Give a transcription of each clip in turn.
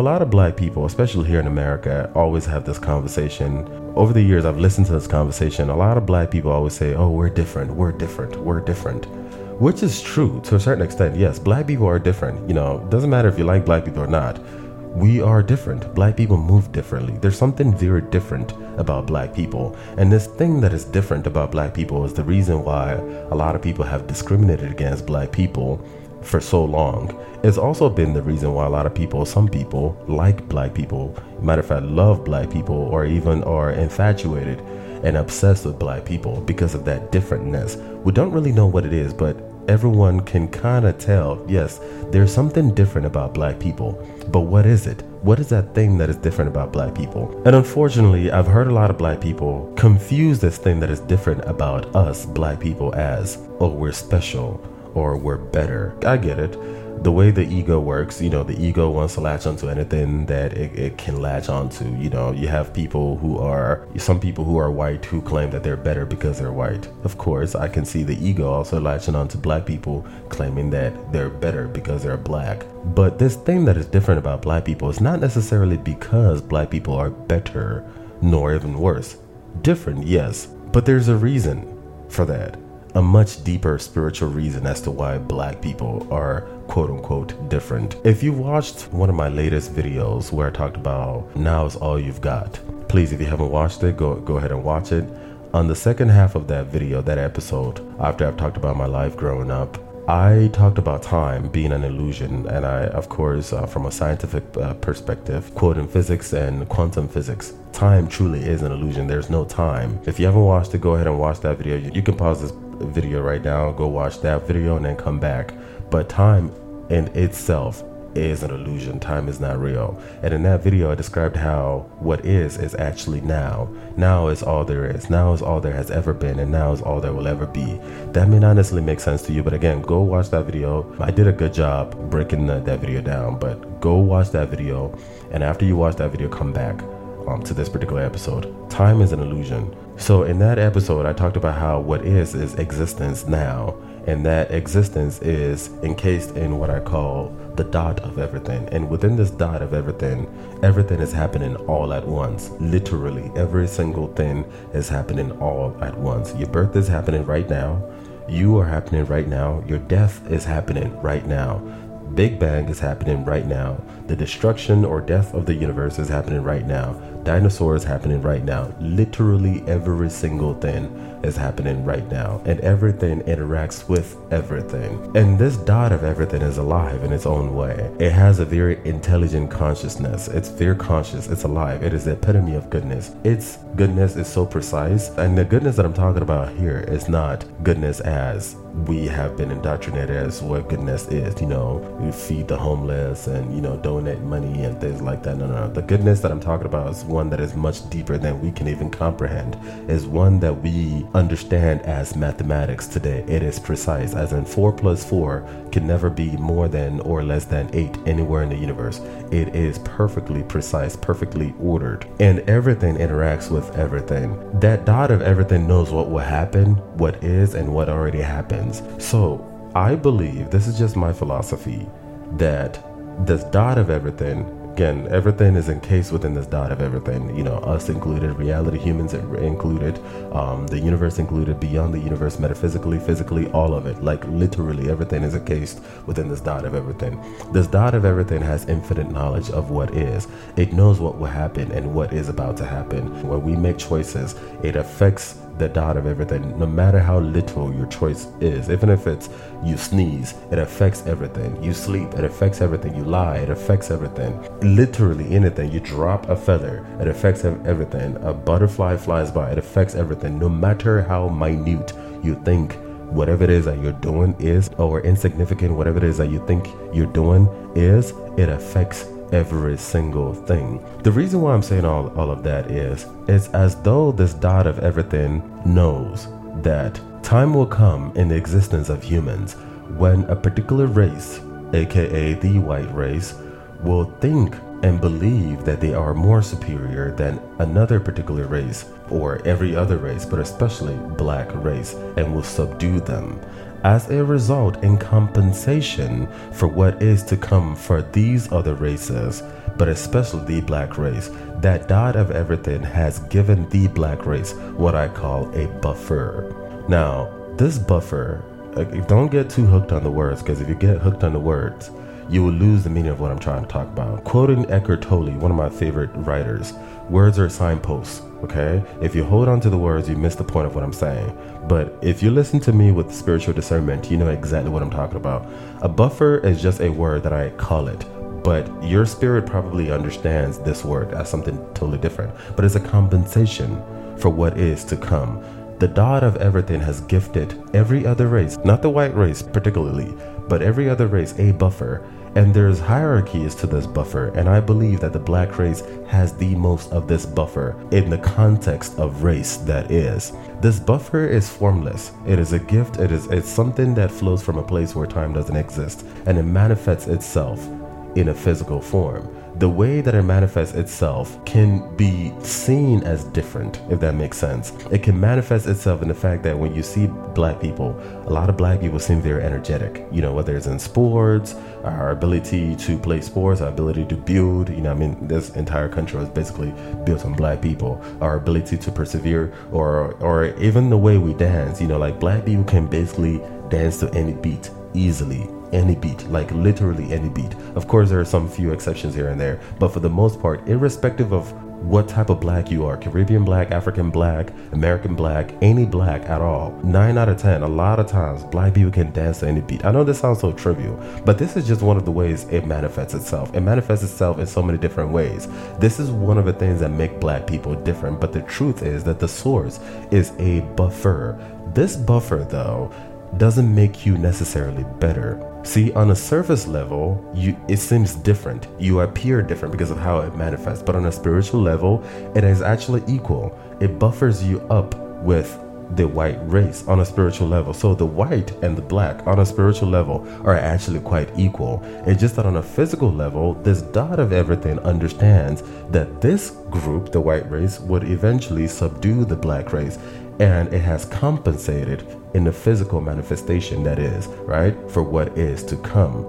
A lot of black people, especially here in America, always have this conversation. Over the years, I've listened to this conversation. A lot of black people always say, oh, we're different, we're different, we're different, which is true to a certain extent. Yes, black people are different. You know, it doesn't matter if you like black people or not. We are different. Black people move differently. There's something very different about black people. And this thing that is different about black people is the reason why a lot of people have discriminated against black people for so long. It's also been the reason why a lot of people, some people, like black people, matter of fact, love black people, or even are infatuated and obsessed with black people because of that differentness. We don't really know what it is, but everyone can kind of tell, yes, there's something different about black people. But what is it? What is that thing that is different about black people? And unfortunately, I've heard a lot of black people confuse this thing that is different about us black people as, oh, we're special, or we're better. I get it. The way the ego works, you know, the ego wants to latch onto anything that it can latch onto. You know, you have people who are, some people who are white who claim that they're better because they're white. Of course, I can see the ego also latching onto black people claiming that they're better because they're black. But this thing that is different about black people is not necessarily because black people are better, nor even worse. Different, yes, but there's a reason for that. A much deeper spiritual reason as to why black people are quote-unquote different. If you watched one of my latest videos where I talked about Now Is All You've Got, please, if you haven't watched it, go ahead and watch it. On the second half of that video, that episode, after I've talked about my life growing up, I talked about time being an illusion, and I, of course, from a scientific perspective, quoting physics and quantum physics, time truly is an illusion. There's no time. If you haven't watched it, go ahead and watch that video. You can pause this video right now, go watch that video, and then come back. But time in itself is an illusion. Time is not real. And in that video, I described how what is actually now. Now is all there is. Now is all there has ever been, and now is all there will ever be. That may not necessarily make sense to you, but again, go watch that video. I did a good job breaking that video down, but go watch that video, and after you watch that video, come back to this particular episode. Time is an illusion. So in that episode, I talked about how what is existence now, and that existence is encased in what I call the dot of everything. And within this dot of everything, everything is happening all at once. Literally, every single thing is happening all at once. Your birth is happening right now. You are happening right now. Your death is happening right now. Big Bang is happening right now. The destruction or death of the universe is happening right now. Dinosaurs happening right now. Literally every single thing is happening right now. And everything interacts with everything. And this dot of everything is alive in its own way. It has a very intelligent consciousness. It's very conscious. It's alive. It is the epitome of goodness. Its goodness is so precise. And the goodness that I'm talking about here is not goodness as we have been indoctrinated as what goodness is. You know, you feed the homeless and, you know, donate money and things like that. No. The goodness that I'm talking about is one that is much deeper than we can even comprehend. It's one that we understand as mathematics today. It is precise, as in 4 plus 4 can never be more than or less than 8 anywhere in the universe. It is perfectly precise, perfectly ordered, and everything interacts with everything. That dot of everything knows what will happen, what is, and what already happens. So I believe, this is just my philosophy, that this dot of everything, again, everything is encased within this dot of everything, you know, us included, reality, humans included, the universe included, beyond the universe, metaphysically, physically, all of it. Like literally everything is encased within this dot of everything. This dot of everything has infinite knowledge of what is. It knows what will happen and what is about to happen. When we make choices, it affects the dot of everything. No matter how little your choice is, even if it's you sneeze, it affects everything. You sleep, it affects everything. You lie, it affects everything. Literally anything. You drop a feather, it affects everything. A butterfly flies by, it affects everything. No matter how minute you think whatever it is that you're doing is, or insignificant whatever it is that you think you're doing is, it affects every single thing. The reason why I'm saying all of that is, it's as though this dot of everything knows that time will come in the existence of humans when a particular race, aka the white race, will think and believe that they are more superior than another particular race or every other race, but especially black race, and will subdue them. As a result, in compensation for what is to come for these other races, but especially the black race, that God of everything has given the black race what I call a buffer. Now, this buffer, don't get too hooked on the words, because if you get hooked on the words, you will lose the meaning of what I'm trying to talk about. Quoting Eckhart Tolle, one of my favorite writers, words are signposts, okay? If you hold on to the words, you miss the point of what I'm saying. But if you listen to me with spiritual discernment, you know exactly what I'm talking about. A buffer is just a word that I call it, but your spirit probably understands this word as something totally different. But it's a compensation for what is to come. The God of everything has gifted every other race, not the white race particularly, but every other race a buffer, and there's hierarchies to this buffer, and I believe that the black race has the most of this buffer in the context of race. That is, this buffer is formless. It is a gift. It's something that flows from a place where time doesn't exist, and it manifests itself in a physical form. The way that it manifests itself can be seen as different, if that makes sense. It can manifest itself in the fact that when you see black people, a lot of black people seem very energetic, you know, whether it's in sports, our ability to play sports, our ability to build, you know, I mean, this entire country was basically built on black people, our ability to persevere, or even the way we dance, you know, like black people can basically dance to any beat easily. Any beat, like literally any beat. Of course, there are some few exceptions here and there, but for the most part, irrespective of what type of black you are, Caribbean black, African black, American black, any black at all, 9 out of 10, a lot of times black people can dance to any beat. I know this sounds so trivial, but this is just one of the ways it manifests itself. It manifests itself in so many different ways. This is one of the things that make black people different, but the truth is that the source is a buffer. This buffer, though, doesn't make you necessarily better. See, on a surface level, it seems different. You appear different because of how it manifests. But on a spiritual level, it is actually equal. It buffers you up with the white race on a spiritual level. So the white and the black on a spiritual level are actually quite equal. It's just that on a physical level, this dot of everything understands that this group, the white race, would eventually subdue the black race, and it has compensated in the physical manifestation, that is, right, for what is to come.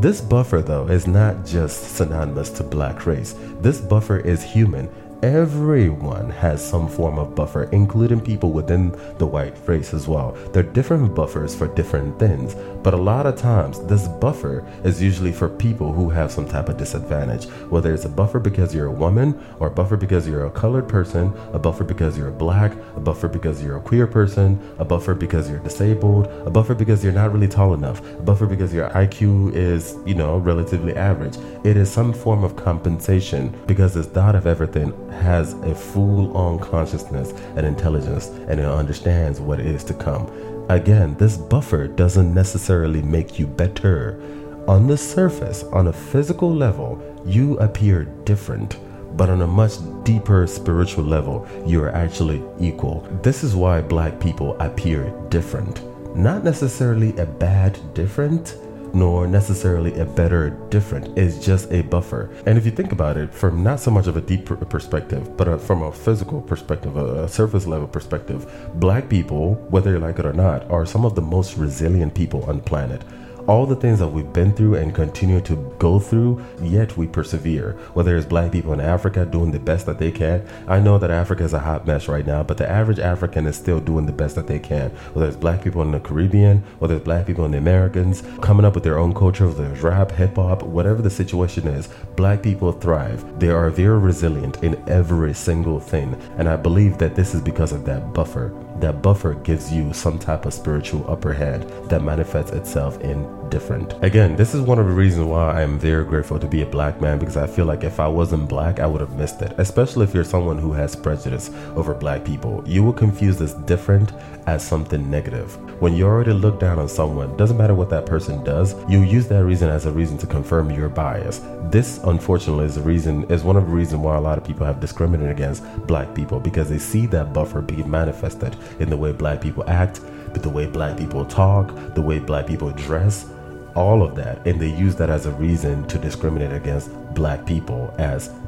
This buffer, though, is not just synonymous to black race. This buffer is human. Everyone has some form of buffer, including people within the white race as well. There are different buffers for different things, but a lot of times this buffer is usually for people who have some type of disadvantage, whether it's a buffer because you're a woman, or a buffer because you're a colored person, a buffer because you're black, a buffer because you're a queer person, a buffer because you're disabled, a buffer because you're not really tall enough, a buffer because your IQ is, you know, relatively average. It is some form of compensation, because this dot of everything has a full-on consciousness and intelligence, and it understands what is to come. Again, this buffer doesn't necessarily make you better. On the surface, on a physical level, you appear different, but on a much deeper spiritual level, you are actually equal. This is why black people appear different. Not necessarily a bad different, nor necessarily a better different. Is just a buffer. And if you think about it from not so much of a deeper perspective, but from a physical perspective, a surface level perspective, black people, whether you like it or not, are some of the most resilient people on the planet. All the things that we've been through and continue to go through, yet we persevere. Whether it's black people in Africa doing the best that they can. I know that Africa is a hot mess right now, but the average African is still doing the best that they can. Whether it's black people in the Caribbean, whether it's black people in the Americans, coming up with their own culture, whether it's rap, hip hop, whatever the situation is, black people thrive. They are very resilient in every single thing. And I believe that this is because of that buffer. That buffer gives you some type of spiritual upper hand that manifests itself in different. Again, this is one of the reasons why I am very grateful to be a black man, because I feel like if I wasn't black, I would have missed it. Especially if you're someone who has prejudice over black people, you will confuse this different as something negative. When you already look down on someone, doesn't matter what that person does, you use that reason as a reason to confirm your bias. This, unfortunately, is one of the reasons why a lot of people have discriminated against black people, because they see that buffer being manifested in the way black people act, the way black people talk, the way black people dress, all of that, and they use that as a reason to discriminate against black people,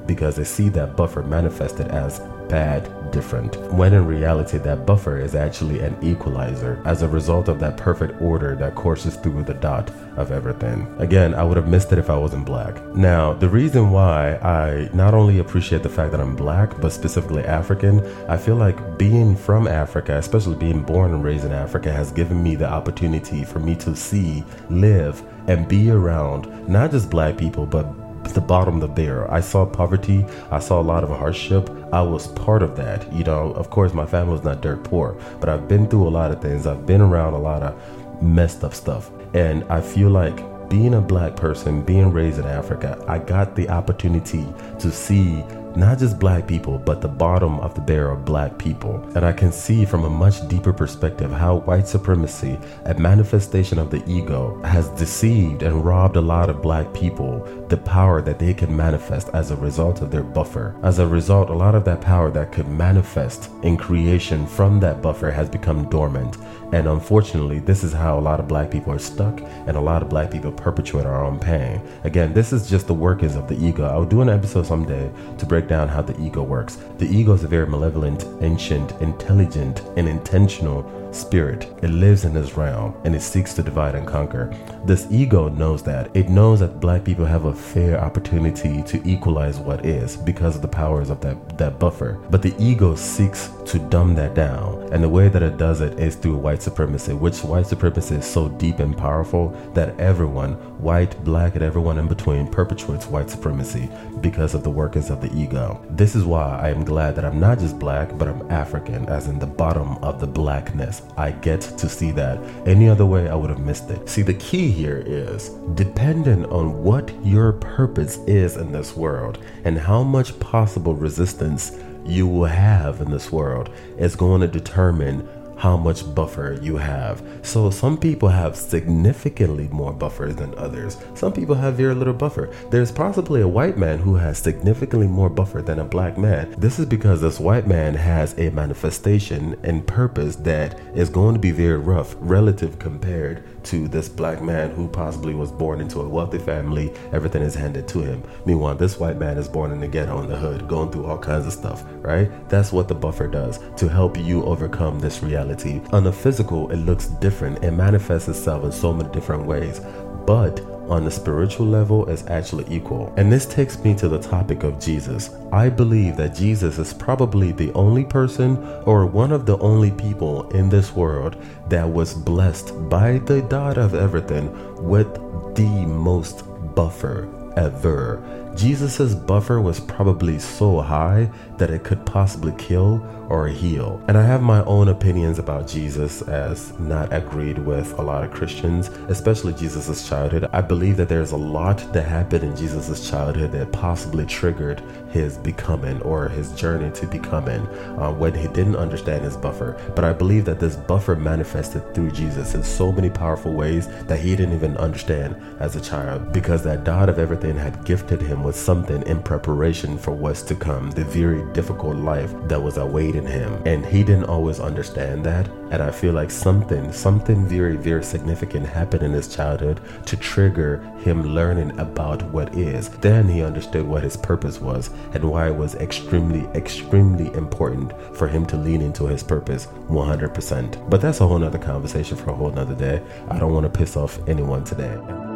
because they see that buffer manifested as bad, different, when in reality that buffer is actually an equalizer as a result of that perfect order that courses through the dot of everything. Again, I would have missed it if I wasn't black. Now, the reason why I not only appreciate the fact that I'm black, but specifically African, I feel like being from Africa, especially being born and raised in Africa, has given me the opportunity for me to see, live, and be around not just black people, but the bottom of the barrel. I saw poverty. I saw a lot of hardship. I was part of that. You know, of course, my family was not dirt poor, but I've been through a lot of things. I've been around a lot of messed up stuff. And I feel like being a black person, being raised in Africa, I got the opportunity to see not just black people, but the bottom of the barrel of black people. And I can see from a much deeper perspective how white supremacy, a manifestation of the ego, has deceived and robbed a lot of black people the power that they can manifest as a result of their buffer. As a result, a lot of that power that could manifest in creation from that buffer has become dormant. And unfortunately, this is how a lot of black people are stuck, and a lot of black people perpetuate our own pain. Again, this is just the workings of the ego. I'll do an episode someday to break down how the ego works. The ego is a very malevolent, ancient, intelligent, and intentional spirit. It lives in this realm and it seeks to divide and conquer. This ego knows that. It knows that black people have a fair opportunity to equalize what is because of the powers of that buffer. But the ego seeks to dumb that down. And the way that it does it is through white supremacy, which white supremacy is so deep and powerful that everyone, white, black, and everyone in between, perpetuates white supremacy because of the workings of the ego. This is why I am glad that I'm not just black, but I'm African, as in the bottom of the blackness. I get to see that. Any other way, I would have missed it. See, the key here is dependent on what your purpose is in this world and how much possible resistance you will have in this world is going to determine how much buffer you have. So some people have significantly more buffers than others. Some people have very little buffer. There's possibly a white man who has significantly more buffer than a black man. This is because this white man has a manifestation and purpose that is going to be very rough relative compared to this black man who possibly was born into a wealthy family. Everything is handed to him. Meanwhile, this white man is born in the ghetto, in the hood, going through all kinds of stuff, right? That's what the buffer does to help you overcome this reality. On the physical, it looks different. It manifests itself in so many different ways, but on the spiritual level is actually equal. And this takes me to the topic of Jesus. I believe that Jesus is probably the only person or one of the only people in this world that was blessed by the God of everything with the most buffer ever. Jesus's buffer was probably so high that it could possibly kill or heal. And I have my own opinions about Jesus, as not agreed with a lot of Christians, especially Jesus's childhood. I believe that there's a lot that happened in Jesus's childhood that possibly triggered his becoming or his journey to becoming when he didn't understand his buffer. But I believe that this buffer manifested through Jesus in so many powerful ways that he didn't even understand as a child, because that God of everything had gifted him with something in preparation for what's to come, the very difficult life that was awaiting him. And he didn't always understand that. And I feel like something very, very significant happened in his childhood to trigger him learning about what is. Then he understood what his purpose was and why it was extremely, extremely important for him to lean into his purpose 100%. But that's a whole nother conversation for a whole nother day. I don't want to piss off anyone today.